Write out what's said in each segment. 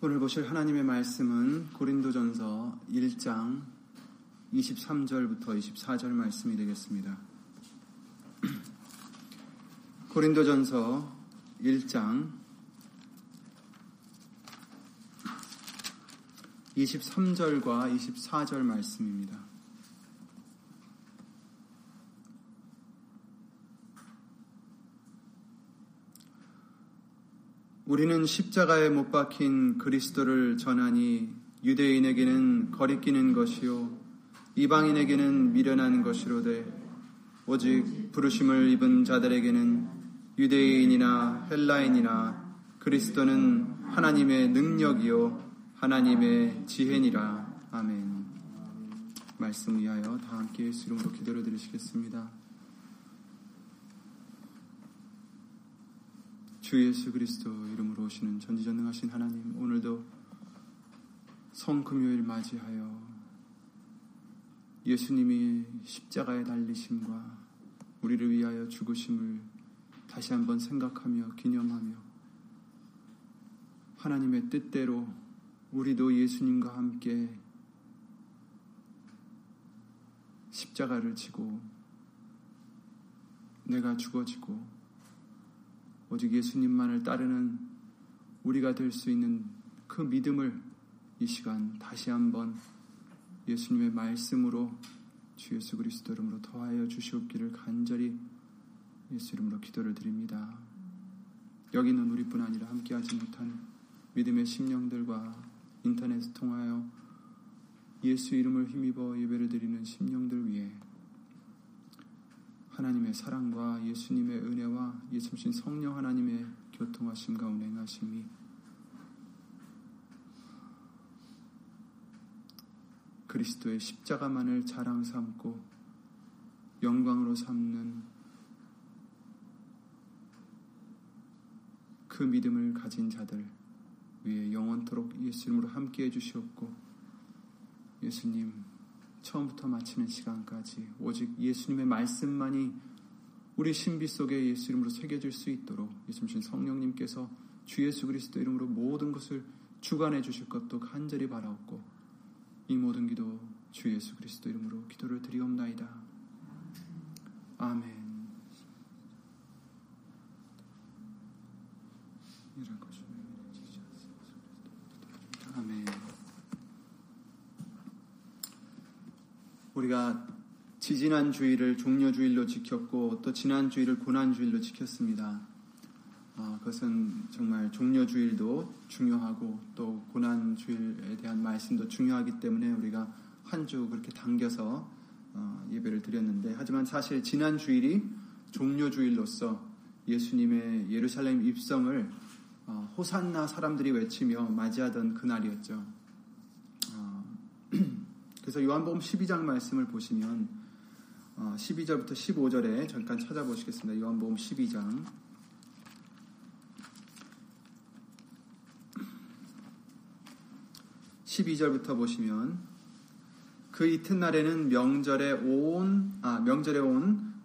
오늘 보실 하나님의 말씀은 고린도전서 1장 23절부터 24절 말씀이 되겠습니다. 고린도전서 1장 23절과 24절 말씀입니다. 우리는 십자가에 못 박힌 그리스도를 전하니 유대인에게는 거리끼는 것이요 이방인에게는 미련한 것이로되 오직 부르심을 입은 자들에게는 유대인이나 헬라인이나 그리스도는 하나님의 능력이요 하나님의 지혜니라. 아멘. 말씀 위하여 다 함께 예수 이름으로 기도를 드리시겠습니다. 주 예수 그리스도 이름으로 오시는 전지전능하신 하나님, 오늘도 성금요일 맞이하여 예수님이 십자가에 달리심과 우리를 위하여 죽으심을 다시 한번 생각하며 기념하며, 하나님의 뜻대로 우리도 예수님과 함께 십자가를 지고 내가 죽어지고 오직 예수님만을 따르는 우리가 될 수 있는 그 믿음을 이 시간 다시 한번 예수님의 말씀으로 주 예수 그리스도 이름으로 더하여 주시옵기를 간절히 예수 이름으로 기도를 드립니다. 여기는 우리뿐 아니라 함께하지 못한 믿음의 심령들과 인터넷을 통하여 예수 이름을 힘입어 예배를 드리는 심령들 위해 하나님의 사랑과 예수님의 은혜와 예수신 성령 하나님의 교통하심과 운행하심이 그리스도의 십자가만을 자랑 삼고 영광으로 삼는 그 믿음을 가진 자들 위에 영원토록 예수님으로 함께해 주시옵고, 예수님 처음부터 마치는 시간까지 오직 예수님의 말씀만이 우리 신비 속에 예수 이름으로 새겨질 수 있도록 예수님 성령님께서 주 예수 그리스도 이름으로 모든 것을 주관해 주실 것도 간절히 바라옵고, 이 모든 기도 주 예수 그리스도 이름으로 기도를 드리옵나이다. 아멘. 아멘. 우리가 지지난주일을 종려주일로 지켰고 또 지난주일을 고난주일로 지켰습니다. 그것은 정말 종려주일도 중요하고 또 고난주일에 대한 말씀도 중요하기 때문에 우리가 한 주 그렇게 당겨서 예배를 드렸는데, 하지만 사실 지난주일이 종려주일로서 예수님의 예루살렘 입성을 호산나 사람들이 외치며 맞이하던 그날이었죠. 그래서 요한복음 12장 말씀을 보시면 12절부터 15절에 잠깐 찾아보시겠습니다. 요한복음 12장 12절부터 보시면, 그 이튿날에는 명절에 온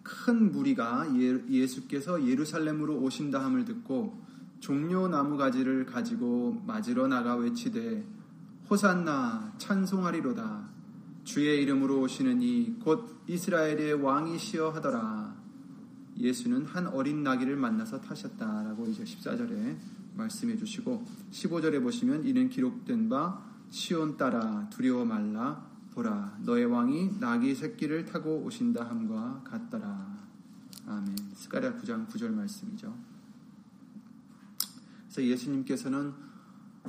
큰 무리가 예수께서 예루살렘으로 오신다 함을 듣고 종려나무 가지를 가지고 맞으러 나가 외치되 호산나 찬송하리로다 주의 이름으로 오시는 이 곧 이스라엘의 왕이시여 하더라. 예수는 한 어린 나귀를 만나서 타셨다라고 이제 14절에 말씀해 주시고, 15절에 보시면 이는 기록된 바 시온 따라 두려워 말라 보라 너의 왕이 나귀 새끼를 타고 오신다 함과 같더라. 아멘. 스가랴 9장 9절 말씀이죠. 그래서 예수님께서는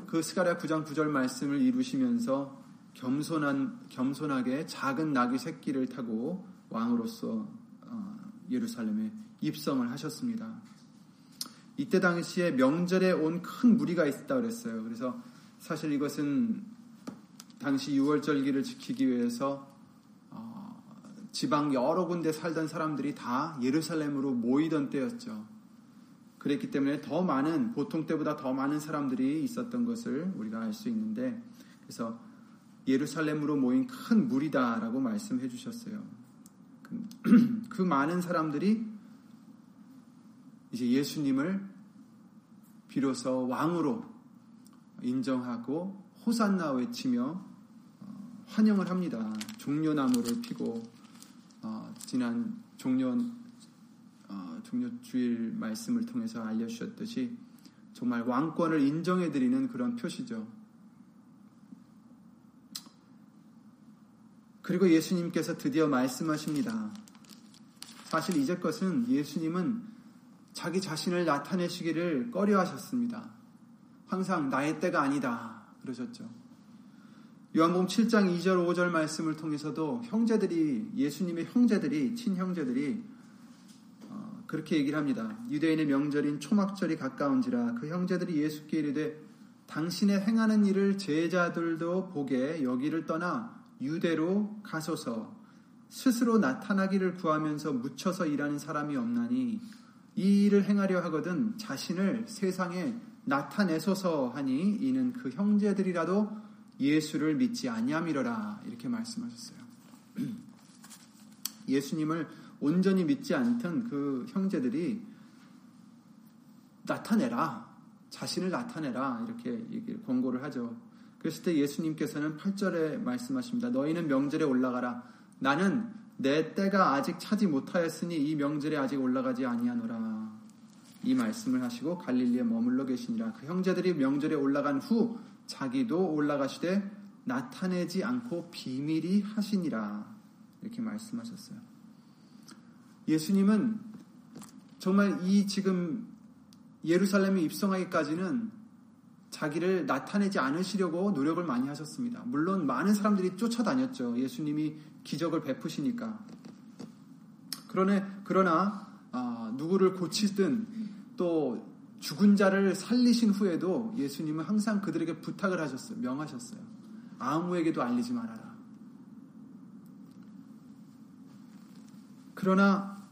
그 스가랴 9장 9절 말씀을 이루시면서 겸손하게 작은 나귀 새끼를 타고 왕으로서 예루살렘에 입성을 하셨습니다. 이때 당시에 명절에 온 큰 무리가 있었다고 그랬어요. 그래서 사실 이것은 당시 유월절기를 지키기 위해서 지방 여러 군데 살던 사람들이 다 예루살렘으로 모이던 때였죠. 그랬기 때문에 보통 때보다 더 많은 사람들이 있었던 것을 우리가 알 수 있는데, 그래서 예루살렘으로 모인 큰 무리다라고 말씀해 주셨어요. 그 많은 사람들이 이제 예수님을 비로소 왕으로 인정하고 호산나 외치며 환영을 합니다. 종려나무를 피고 지난 종려주일 말씀을 통해서 알려주셨듯이 정말 왕권을 인정해드리는 그런 표시죠. 그리고 예수님께서 드디어 말씀하십니다. 사실 이제 것은 예수님은 자기 자신을 나타내시기를 꺼려하셨습니다. 항상 나의 때가 아니다 그러셨죠. 요한복음 7장 2절 5절 말씀을 통해서도 예수님의 형제들이 친형제들이 그렇게 얘기를 합니다. 유대인의 명절인 초막절이 가까운지라 그 형제들이 예수께 이르되 당신의 행하는 일을 제자들도 보게 여기를 떠나 유대로 가소서. 스스로 나타나기를 구하면서 묻혀서 일하는 사람이 없나니 이 일을 행하려 하거든 자신을 세상에 나타내소서 하니 이는 그 형제들이라도 예수를 믿지 아니함이러라 이렇게 말씀하셨어요. 예수님을 온전히 믿지 않던 그 형제들이 나타내라 자신을 나타내라 이렇게 권고를 하죠. 그랬을 때 예수님께서는 8절에 말씀하십니다. 너희는 명절에 올라가라. 나는 내 때가 아직 차지 못하였으니 이 명절에 아직 올라가지 아니하노라. 이 말씀을 하시고 갈릴리에 머물러 계시니라. 그 형제들이 명절에 올라간 후 자기도 올라가시되 나타내지 않고 비밀히 하시니라. 이렇게 말씀하셨어요. 예수님은 정말 이 지금 예루살렘에 입성하기까지는 자기를 나타내지 않으시려고 노력을 많이 하셨습니다. 물론 많은 사람들이 쫓아다녔죠. 예수님이 기적을 베푸시니까. 그러나 누구를 고치든 또 죽은 자를 살리신 후에도 예수님은 항상 그들에게 부탁을 하셨어요. 명하셨어요. 아무에게도 알리지 말아라. 그러나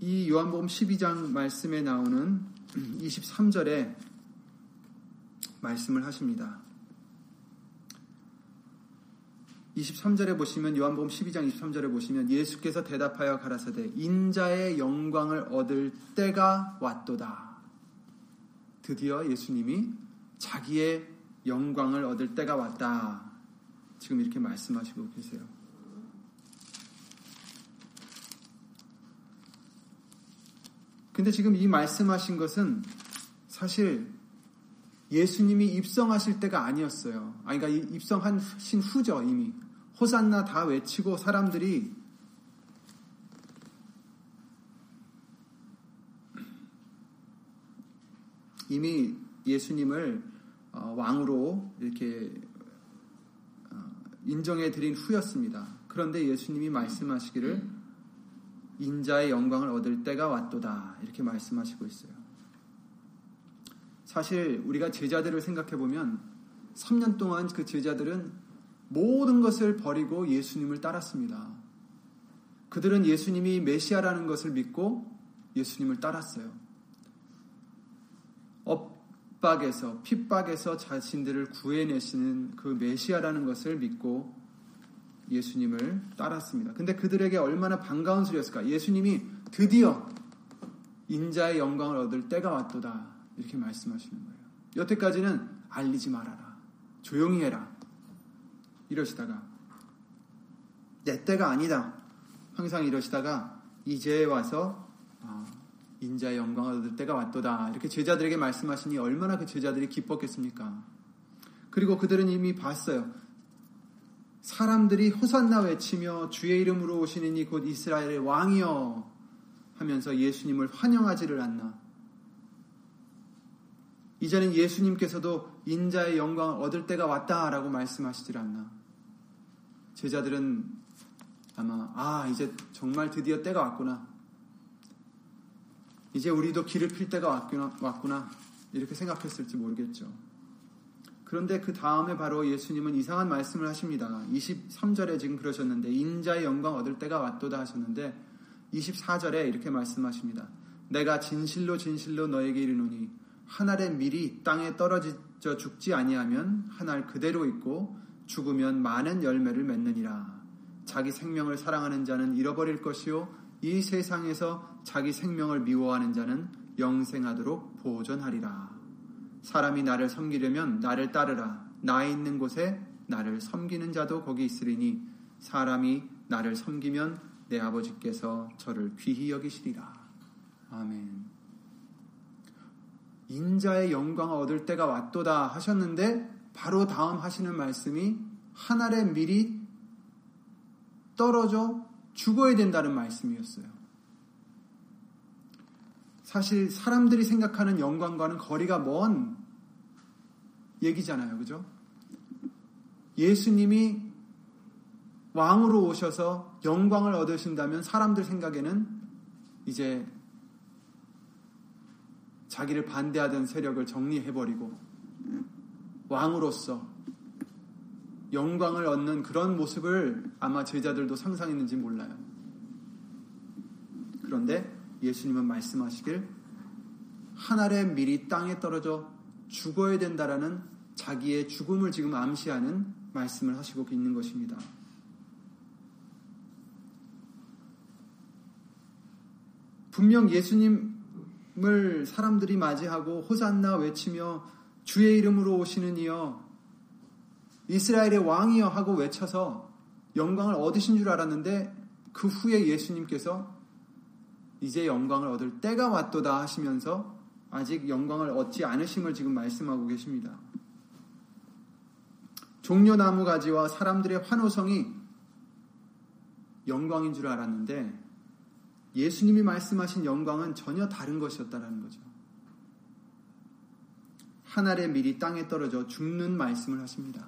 이 요한복음 12장 말씀에 나오는 23절에 말씀을 하십니다. 23절에 보시면 요한복음 12장 23절에 보시면 예수께서 대답하여 가라사대 인자의 영광을 얻을 때가 왔도다. 드디어 예수님이 자기의 영광을 얻을 때가 왔다. 지금 이렇게 말씀하시고 계세요. 근데 지금 이 말씀하신 것은 사실 예수님이 입성하실 때가 아니었어요. 그러니까 입성하신 후죠. 이미 호산나 다 외치고 사람들이 이미 예수님을 왕으로 이렇게 인정해드린 후였습니다. 그런데 예수님이 말씀하시기를 인자의 영광을 얻을 때가 왔도다 이렇게 말씀하시고 있어요. 사실 우리가 제자들을 생각해보면 3년 동안 그 제자들은 모든 것을 버리고 예수님을 따랐습니다. 그들은 예수님이 메시아라는 것을 믿고 예수님을 따랐어요. 억박에서 핍박에서 자신들을 구해내시는 그 메시아라는 것을 믿고 예수님을 따랐습니다. 근데 그들에게 얼마나 반가운 소리였을까? 예수님이 드디어 인자의 영광을 얻을 때가 왔도다. 이렇게 말씀하시는 거예요. 여태까지는 알리지 말아라. 조용히 해라. 이러시다가 내 때가 아니다. 항상 이러시다가 이제 와서 인자의 영광을 얻을 때가 왔도다. 이렇게 제자들에게 말씀하시니 얼마나 그 제자들이 기뻤겠습니까? 그리고 그들은 이미 봤어요. 사람들이 호산나 외치며 주의 이름으로 오시는 이 곧 이스라엘의 왕이여 하면서 예수님을 환영하지를 않나. 이제는 예수님께서도 인자의 영광을 얻을 때가 왔다라고 말씀하시질 않나. 제자들은 아마 이제 정말 드디어 때가 왔구나. 이제 우리도 길을 필 때가 왔구나. 이렇게 생각했을지 모르겠죠. 그런데 그 다음에 바로 예수님은 이상한 말씀을 하십니다. 23절에 지금 그러셨는데 인자의 영광 얻을 때가 왔도다 하셨는데 24절에 이렇게 말씀하십니다. 내가 진실로 진실로 너에게 이르노니 한 알의 밀이 땅에 떨어져 죽지 아니하면 한 알 그대로 있고 죽으면 많은 열매를 맺느니라. 자기 생명을 사랑하는 자는 잃어버릴 것이요 이 세상에서 자기 생명을 미워하는 자는 영생하도록 보존하리라. 사람이 나를 섬기려면 나를 따르라. 나 있는 곳에 나를 섬기는 자도 거기 있으리니 사람이 나를 섬기면 내 아버지께서 저를 귀히 여기시리라. 아멘. 인자의 영광을 얻을 때가 왔도다 하셨는데 바로 다음 하시는 말씀이 한 알에 밀이 떨어져 죽어야 된다는 말씀이었어요. 사실 사람들이 생각하는 영광과는 거리가 먼 얘기잖아요. 그죠? 예수님이 왕으로 오셔서 영광을 얻으신다면 사람들 생각에는 이제 자기를 반대하던 세력을 정리해버리고 왕으로서 영광을 얻는 그런 모습을 아마 제자들도 상상했는지 몰라요. 그런데 예수님은 말씀하시길 한 알의 밀이 땅에 떨어져 죽어야 된다라는 자기의 죽음을 지금 암시하는 말씀을 하시고 있는 것입니다. 분명 예수님을 사람들이 맞이하고 호산나 외치며 주의 이름으로 오시는 이여 이스라엘의 왕이여 하고 외쳐서 영광을 얻으신 줄 알았는데 그 후에 예수님께서 이제 영광을 얻을 때가 왔도다 하시면서 아직 영광을 얻지 않으심을 지금 말씀하고 계십니다. 종려나무 가지와 사람들의 환호성이 영광인 줄 알았는데 예수님이 말씀하신 영광은 전혀 다른 것이었다라는 거죠. 한 알의 밀이 땅에 떨어져 죽는 말씀을 하십니다.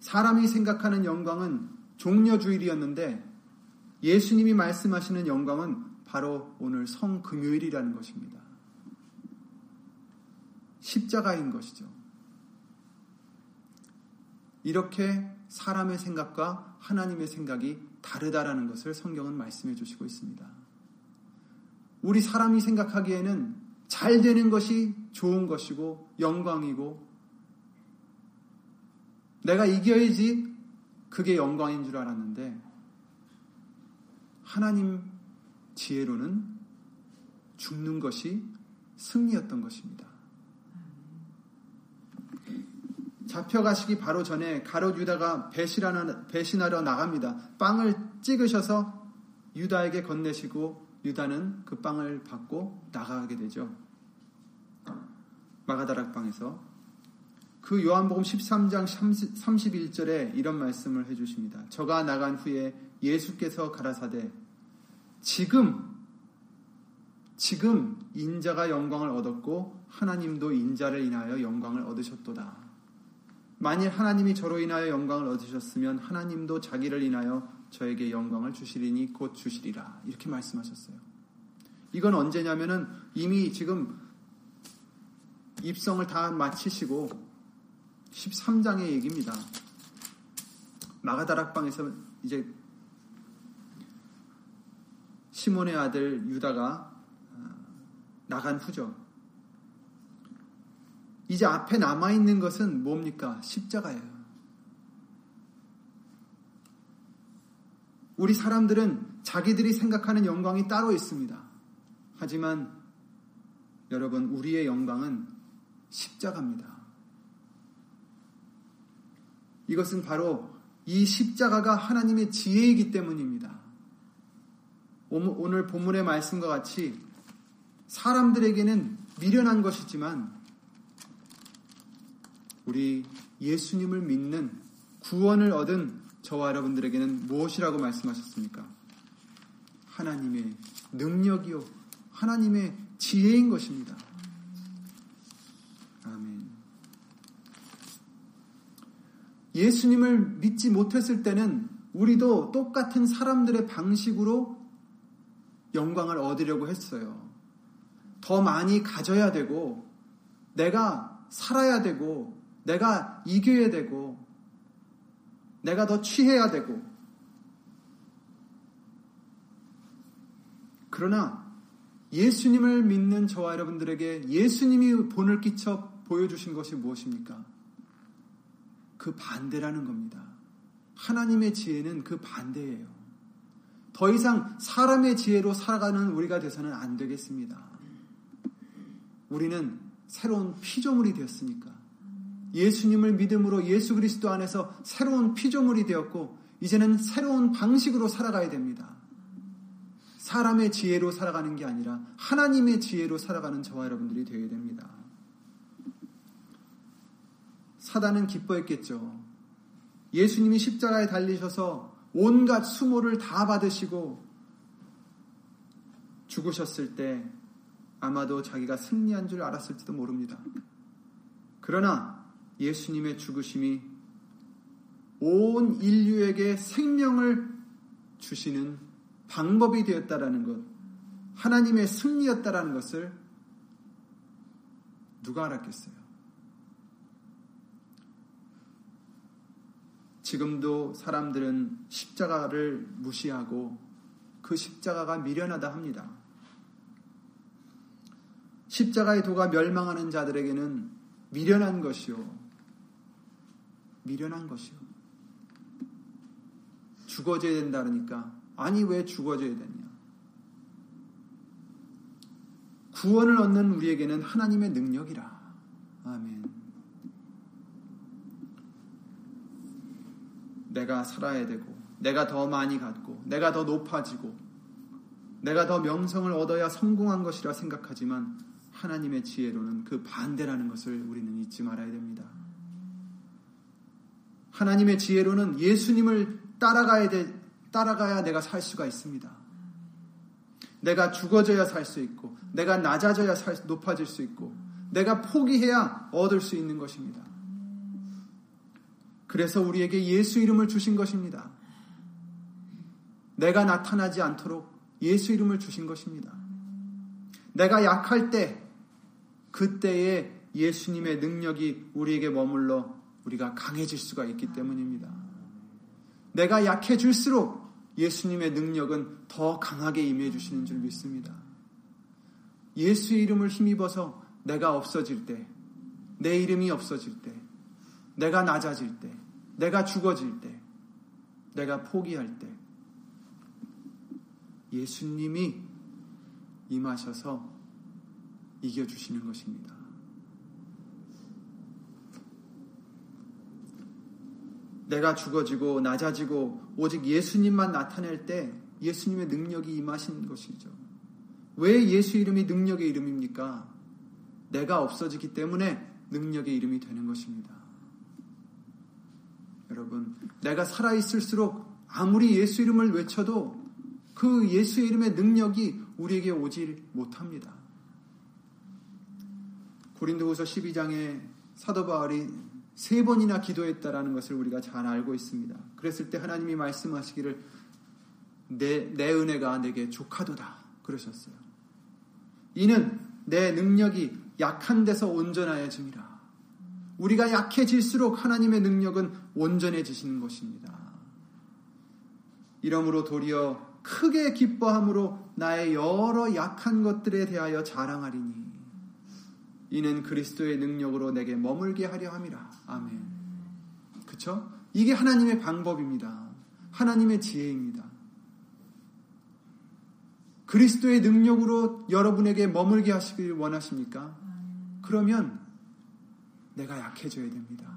사람이 생각하는 영광은 종려주일이었는데 예수님이 말씀하시는 영광은 바로 오늘 성금요일이라는 것입니다. 십자가인 것이죠. 이렇게 사람의 생각과 하나님의 생각이 다르다라는 것을 성경은 말씀해 주시고 있습니다. 우리 사람이 생각하기에는 잘 되는 것이 좋은 것이고 영광이고 내가 이겨야지 그게 영광인 줄 알았는데 하나님 지혜로는 죽는 것이 승리였던 것입니다. 잡혀가시기 바로 전에 가롯 유다가 배신하러 나갑니다. 빵을 찍으셔서 유다에게 건네시고 유다는 그 빵을 받고 나가게 되죠. 마가다락 빵에서 그 요한복음 13장 31절에 이런 말씀을 해주십니다. 저가 나간 후에 예수께서 가라사대 지금 인자가 영광을 얻었고 하나님도 인자를 인하여 영광을 얻으셨도다. 만일 하나님이 저로 인하여 영광을 얻으셨으면 하나님도 자기를 인하여 저에게 영광을 주시리니 곧 주시리라. 이렇게 말씀하셨어요. 이건 언제냐면은 이미 지금 입성을 다 마치시고 13장의 얘기입니다. 마가다락방에서 이제 시몬의 아들 유다가 나간 후죠. 이제 앞에 남아있는 것은 뭡니까? 십자가예요. 우리 사람들은 자기들이 생각하는 영광이 따로 있습니다. 하지만 여러분, 우리의 영광은 십자가입니다. 이것은 바로 이 십자가가 하나님의 지혜이기 때문입니다. 오늘 본문의 말씀과 같이 사람들에게는 미련한 것이지만 우리 예수님을 믿는 구원을 얻은 저와 여러분들에게는 무엇이라고 말씀하셨습니까? 하나님의 능력이요. 하나님의 지혜인 것입니다. 아멘. 예수님을 믿지 못했을 때는 우리도 똑같은 사람들의 방식으로 영광을 얻으려고 했어요. 더 많이 가져야 되고 내가 살아야 되고 내가 이겨야 되고 내가 더 취해야 되고 그러나 예수님을 믿는 저와 여러분들에게 예수님이 본을 끼쳐 보여주신 것이 무엇입니까? 그 반대라는 겁니다. 하나님의 지혜는 그 반대예요. 더 이상 사람의 지혜로 살아가는 우리가 돼서는 안 되겠습니다. 우리는 새로운 피조물이 되었으니까. 예수님을 믿음으로 예수 그리스도 안에서 새로운 피조물이 되었고 이제는 새로운 방식으로 살아가야 됩니다. 사람의 지혜로 살아가는 게 아니라 하나님의 지혜로 살아가는 저와 여러분들이 되어야 됩니다. 사단은 기뻐했겠죠. 예수님이 십자가에 달리셔서 온갖 수모를 다 받으시고 죽으셨을 때 아마도 자기가 승리한 줄 알았을지도 모릅니다. 그러나 예수님의 죽으심이 온 인류에게 생명을 주시는 방법이 되었다라는 것, 하나님의 승리였다라는 것을 누가 알았겠어요? 지금도 사람들은 십자가를 무시하고 그 십자가가 미련하다 합니다. 십자가의 도가 멸망하는 자들에게는 미련한 것이요. 죽어져야 된다 그러니까 아니 왜 죽어져야 되냐. 구원을 얻는 우리에게는 하나님의 능력이라. 아멘. 내가 살아야 되고 내가 더 많이 갖고 내가 더 높아지고 내가 더 명성을 얻어야 성공한 것이라 생각하지만 하나님의 지혜로는 그 반대라는 것을 우리는 잊지 말아야 됩니다. 하나님의 지혜로는 예수님을 따라가야 내가 살 수가 있습니다. 내가 죽어져야 살 수 있고 내가 낮아져야 높아질 수 있고 내가 포기해야 얻을 수 있는 것입니다. 그래서 우리에게 예수 이름을 주신 것입니다. 내가 나타나지 않도록 예수 이름을 주신 것입니다. 내가 약할 때 그때에 예수님의 능력이 우리에게 머물러 우리가 강해질 수가 있기 때문입니다. 내가 약해질수록 예수님의 능력은 더 강하게 임해 주시는 줄 믿습니다. 예수 이름을 힘입어서 내가 없어질 때, 내 이름이 없어질 때, 내가 낮아질 때, 내가 죽어질 때, 내가 포기할 때 예수님이 임하셔서 이겨주시는 것입니다. 내가 죽어지고 낮아지고 오직 예수님만 나타낼 때 예수님의 능력이 임하신 것이죠. 왜 예수 이름이 능력의 이름입니까? 내가 없어지기 때문에 능력의 이름이 되는 것입니다. 여러분, 내가 살아있을수록 아무리 예수 이름을 외쳐도 그 예수 이름의 능력이 우리에게 오질 못합니다. 고린도후서 12장에 사도 바울이 3번이나 기도했다라는 것을 우리가 잘 알고 있습니다. 그랬을 때 하나님이 말씀하시기를 내 은혜가 내게 족하도다 그러셨어요. 이는 내 능력이 약한 데서 온전하여짐이라. 우리가 약해질수록 하나님의 능력은 온전해지시는 것입니다. 이러므로 도리어 크게 기뻐함으로 나의 여러 약한 것들에 대하여 자랑하리니 이는 그리스도의 능력으로 내게 머물게 하려 함이라. 아멘. 그쵸? 이게 하나님의 방법입니다. 하나님의 지혜입니다. 그리스도의 능력으로 여러분에게 머물게 하시길 원하십니까? 그러면 내가 약해져야 됩니다.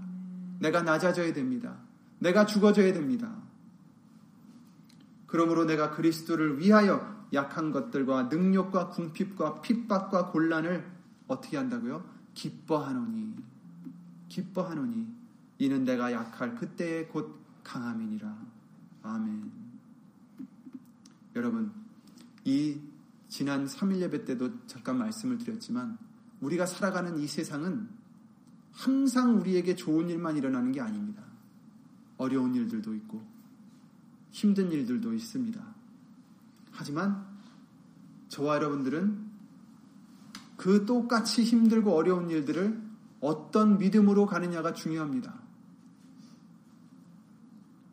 내가 낮아져야 됩니다. 내가 죽어져야 됩니다. 그러므로 내가 그리스도를 위하여 약한 것들과 능력과 궁핍과 핍박과 곤란을 어떻게 한다고요? 기뻐하노니 이는 내가 약할 그때에 곧 강함이니라. 아멘. 여러분, 이 지난 3일 예배 때도 잠깐 말씀을 드렸지만 우리가 살아가는 이 세상은 항상 우리에게 좋은 일만 일어나는 게 아닙니다. 어려운 일들도 있고 힘든 일들도 있습니다. 하지만 저와 여러분들은 그 똑같이 힘들고 어려운 일들을 어떤 믿음으로 가느냐가 중요합니다.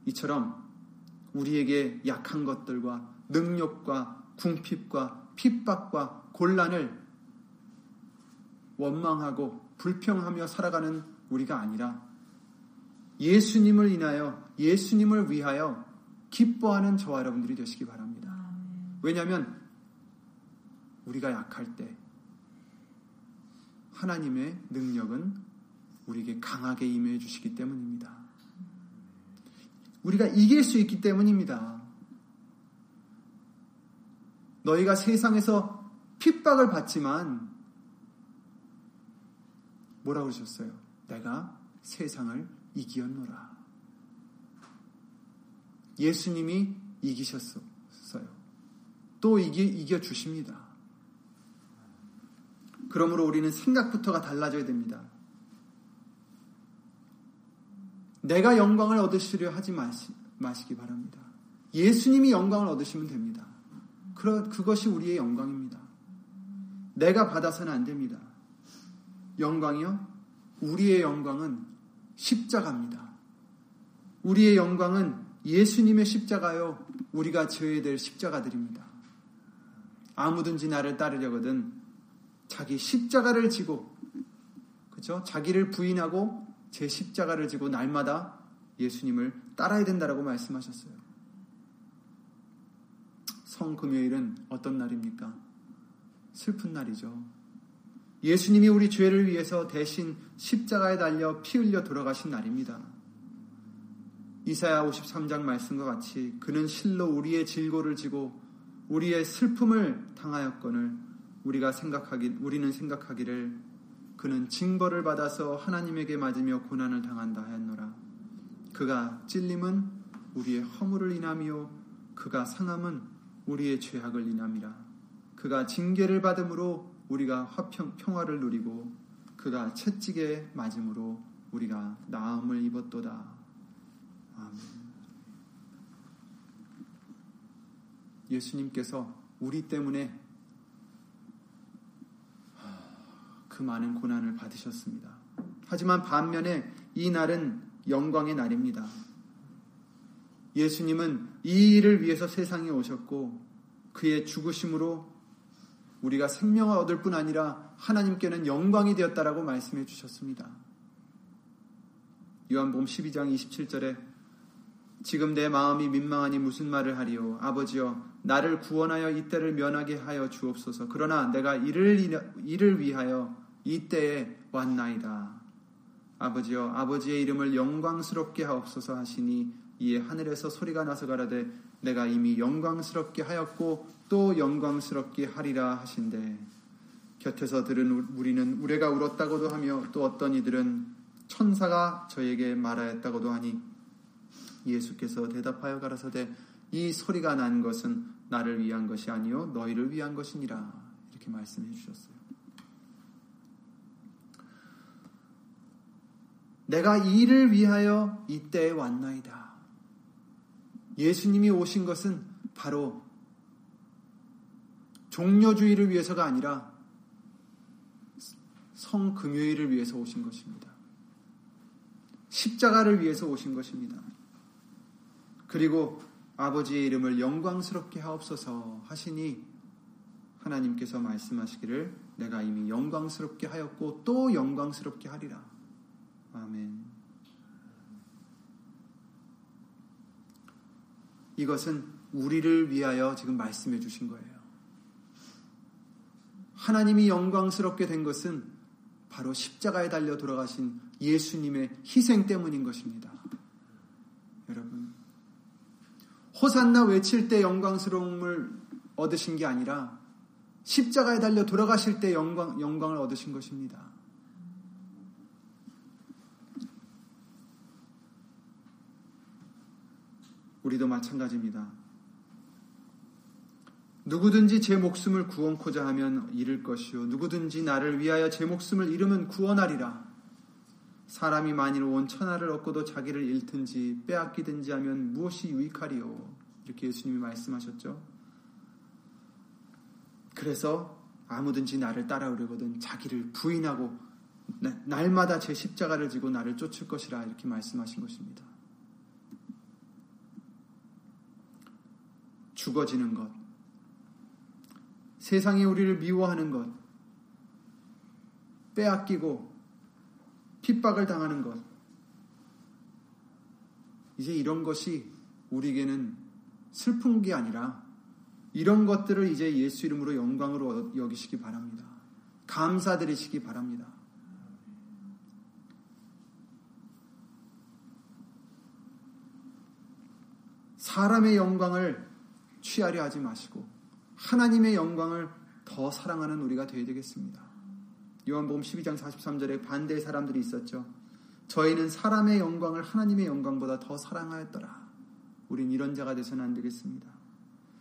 이처럼 우리에게 약한 것들과 능력과 궁핍과 핍박과 곤란을 원망하고 불평하며 살아가는 우리가 아니라 예수님을 인하여 예수님을 위하여 기뻐하는 저와 여러분들이 되시기 바랍니다. 왜냐하면 우리가 약할 때 하나님의 능력은 우리에게 강하게 임해 주시기 때문입니다. 우리가 이길 수 있기 때문입니다. 너희가 세상에서 핍박을 받지만 뭐라고 그러셨어요? 내가 세상을 이기었노라. 예수님이 이기셨어요. 또 이겨주십니다. 그러므로 우리는 생각부터가 달라져야 됩니다. 내가 영광을 얻으시려 하지 마시기 바랍니다. 예수님이 영광을 얻으시면 됩니다. 그것이 우리의 영광입니다. 내가 받아서는 안 됩니다. 영광이요? 우리의 영광은 십자가입니다. 우리의 영광은 예수님의 십자가요. 우리가 져야 될 십자가들입니다. 아무든지 나를 따르려거든 자기 십자가를 지고, 그렇죠? 자기를 부인하고 제 십자가를 지고 날마다 예수님을 따라야 된다라고 말씀하셨어요. 성금요일은 어떤 날입니까? 슬픈 날이죠. 예수님이 우리 죄를 위해서 대신 십자가에 달려 피 흘려 돌아가신 날입니다. 이사야 53장 말씀과 같이 그는 실로 우리의 질고를 지고 우리의 슬픔을 당하였거늘 우리는 생각하기를 그는 징벌을 받아서 하나님에게 맞으며 고난을 당한다 하였노라. 그가 찔림은 우리의 허물을 인함이요 그가 상함은 우리의 죄악을 인함이라. 그가 징계를 받음으로 우리가 평화를 누리고 그가 채찍에 맞음으로 우리가 나음을 입었도다. 아멘. 예수님께서 우리 때문에 그 많은 고난을 받으셨습니다. 하지만 반면에 이 날은 영광의 날입니다. 예수님은 이 일을 위해서 세상에 오셨고 그의 죽으심으로 우리가 생명을 얻을 뿐 아니라 하나님께는 영광이 되었다라고 말씀해 주셨습니다. 요한복음 12장 27절에 지금 내 마음이 민망하니 무슨 말을 하리요. 아버지여 나를 구원하여 이때를 면하게 하여 주옵소서. 그러나 내가 이를 위하여 이때에 왔나이다. 아버지여 아버지의 이름을 영광스럽게 하옵소서 하시니 이에 하늘에서 소리가 나서 가라되 내가 이미 영광스럽게 하였고 또 영광스럽게 하리라 하신대. 곁에서 들은 우리는 우레가 울었다고도 하며 또 어떤 이들은 천사가 저에게 말하였다고도 하니 예수께서 대답하여 가라사대 이 소리가 난 것은 나를 위한 것이 아니요 너희를 위한 것이니라. 이렇게 말씀해 주셨어요. 내가 이를 위하여 이때에 왔나이다. 예수님이 오신 것은 바로 종료주의를 위해서가 아니라 성금요일을 위해서 오신 것입니다. 십자가를 위해서 오신 것입니다. 그리고 아버지의 이름을 영광스럽게 하옵소서 하시니 하나님께서 말씀하시기를 내가 이미 영광스럽게 하였고 또 영광스럽게 하리라. 아멘. 이것은 우리를 위하여 지금 말씀해 주신 거예요. 하나님이 영광스럽게 된 것은 바로 십자가에 달려 돌아가신 예수님의 희생 때문인 것입니다. 여러분, 호산나 외칠 때 영광스러움을 얻으신 게 아니라 십자가에 달려 돌아가실 때 영광을 얻으신 것입니다. 우리도 마찬가지입니다. 누구든지 제 목숨을 구원코자 하면 잃을 것이요 누구든지 나를 위하여 제 목숨을 잃으면 구원하리라. 사람이 만일 온 천하를 얻고도 자기를 잃든지 빼앗기든지 하면 무엇이 유익하리요. 이렇게 예수님이 말씀하셨죠. 그래서 아무든지 나를 따라오려거든 자기를 부인하고 날마다 제 십자가를 지고 나를 쫓을 것이라. 이렇게 말씀하신 것입니다. 죽어지는 것, 세상이 우리를 미워하는 것, 빼앗기고 핍박을 당하는 것, 이제 이런 것이 우리에게는 슬픈 게 아니라 이런 것들을 이제 예수 이름으로 영광으로 여기시기 바랍니다. 감사드리시기 바랍니다. 사람의 영광을 취하려 하지 마시고 하나님의 영광을 더 사랑하는 우리가 되어야 되겠습니다. 요한복음 12장 43절에 반대의 사람들이 있었죠. 저희는 사람의 영광을 하나님의 영광보다 더 사랑하였더라. 우린 이런 자가 되서는 안 되겠습니다.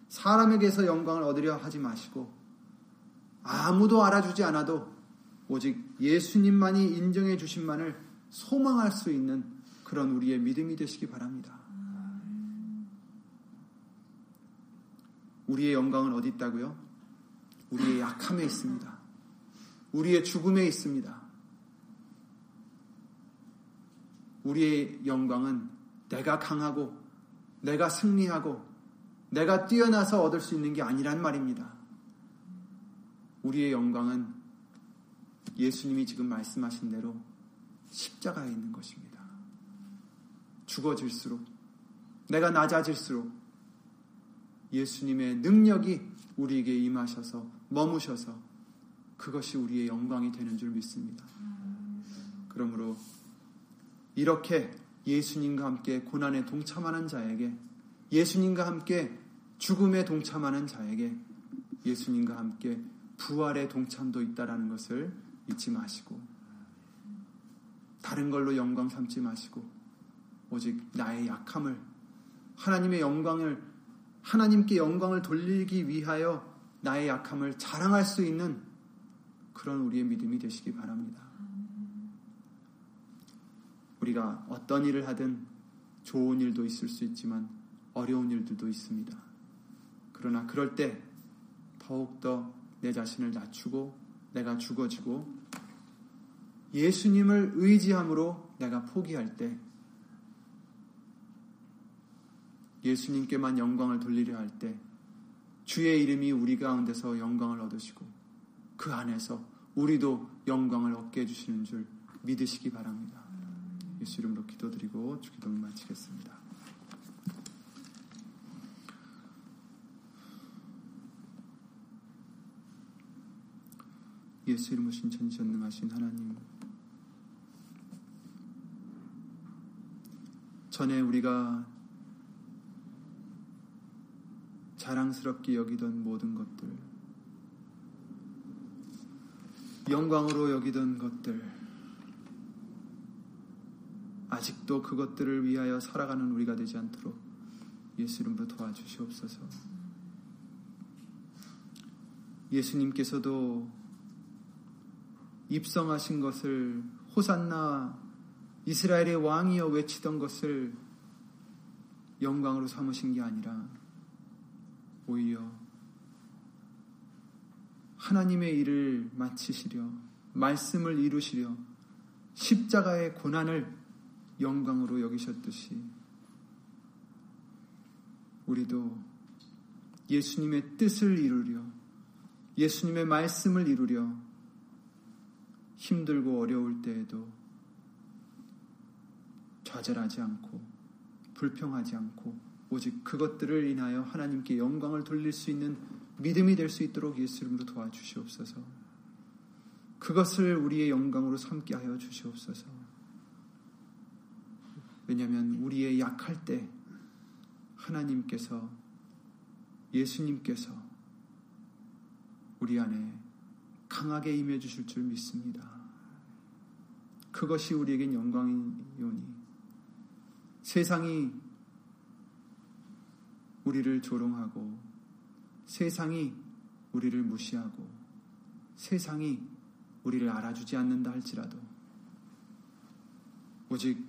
사람에게서 영광을 얻으려 하지 마시고 아무도 알아주지 않아도 오직 예수님만이 인정해 주신만을 소망할 수 있는 그런 우리의 믿음이 되시기 바랍니다. 우리의 영광은 어디 있다고요? 우리의 약함에 있습니다. 우리의 죽음에 있습니다. 우리의 영광은 내가 강하고 내가 승리하고 내가 뛰어나서 얻을 수 있는 게 아니란 말입니다. 우리의 영광은 예수님이 지금 말씀하신 대로 십자가에 있는 것입니다. 죽어질수록 내가 낮아질수록 예수님의 능력이 우리에게 임하셔서 머무셔서 그것이 우리의 영광이 되는 줄 믿습니다. 그러므로 이렇게 예수님과 함께 고난에 동참하는 자에게 예수님과 함께 죽음에 동참하는 자에게 예수님과 함께 부활의 동참도 있다라는 것을 잊지 마시고 다른 걸로 영광 삼지 마시고 오직 나의 약함을 하나님의 영광을 하나님께 영광을 돌리기 위하여 나의 약함을 자랑할 수 있는 그런 우리의 믿음이 되시기 바랍니다. 우리가 어떤 일을 하든 좋은 일도 있을 수 있지만 어려운 일들도 있습니다. 그러나 그럴 때 더욱더 내 자신을 낮추고 내가 죽어지고 예수님을 의지함으로 내가 포기할 때 예수님께만 영광을 돌리려 할 때 주의 이름이 우리 가운데서 영광을 얻으시고 그 안에서 우리도 영광을 얻게 해주시는 줄 믿으시기 바랍니다. 예수 이름으로 기도드리고 주기도를 마치겠습니다. 예수 이름으로 신천지전능하신 하나님 전에 우리가 자랑스럽게 여기던 모든 것들 영광으로 여기던 것들 아직도 그것들을 위하여 살아가는 우리가 되지 않도록 예수 이름으로 도와주시옵소서. 예수님께서도 입성하신 것을 호산나 이스라엘의 왕이여 외치던 것을 영광으로 삼으신 게 아니라 오히려 하나님의 일을 마치시려 말씀을 이루시려 십자가의 고난을 영광으로 여기셨듯이 우리도 예수님의 뜻을 이루려 예수님의 말씀을 이루려 힘들고 어려울 때에도 좌절하지 않고 불평하지 않고 오직 그것들을 인하여 하나님께 영광을 돌릴 수 있는 믿음이 될 수 있도록 예수 이름으로 도와주시옵소서. 그것을 우리의 영광으로 삼게 하여 주시옵소서. 왜냐하면 우리의 약할 때 하나님께서 예수님께서 우리 안에 강하게 임해 주실 줄 믿습니다. 그것이 우리에겐 영광이오니 세상이 우리를 조롱하고 세상이 우리를 무시하고 세상이 우리를 알아주지 않는다 할지라도 오직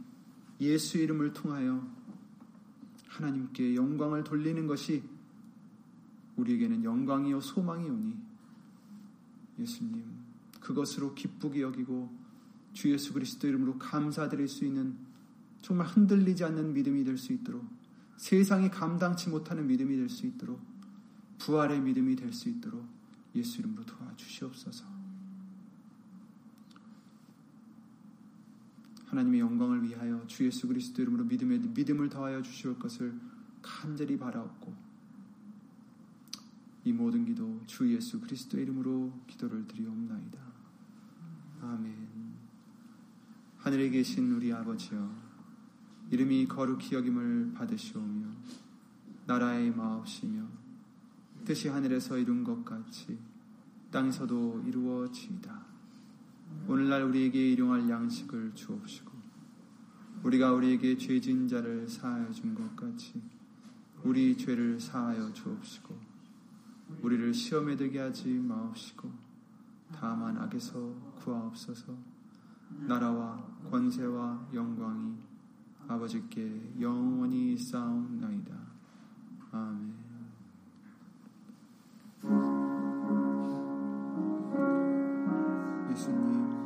예수 이름을 통하여 하나님께 영광을 돌리는 것이 우리에게는 영광이요 소망이오니 예수님 그것으로 기쁘게 여기고 주 예수 그리스도 이름으로 감사드릴 수 있는 정말 흔들리지 않는 믿음이 될 수 있도록 세상이 감당치 못하는 믿음이 될 수 있도록 부활의 믿음이 될 수 있도록 예수 이름으로 도와주시옵소서. 하나님의 영광을 위하여 주 예수 그리스도 이름으로 믿음을 더하여 주시올 것을 간절히 바라옵고 이 모든 기도 주 예수 그리스도 이름으로 기도를 드리옵나이다. 하늘에 계신 우리 아버지여, 이름이 거룩히 여김을 받으시오며 나라의 마옵시며 뜻이 하늘에서 이룬 것 같이 땅에서도 이루어지이다. 오늘날 우리에게 일용할 양식을 주옵시고 우리가 우리에게 죄진 자를 사하여 준 것 같이 우리 죄를 사하여 주옵시고 우리를 시험에 들게 하지 마옵시고 다만 악에서 구하옵소서. 나라와 권세와 영광이 아버지께 영원히 쌓옵나이다. 아멘. 예수님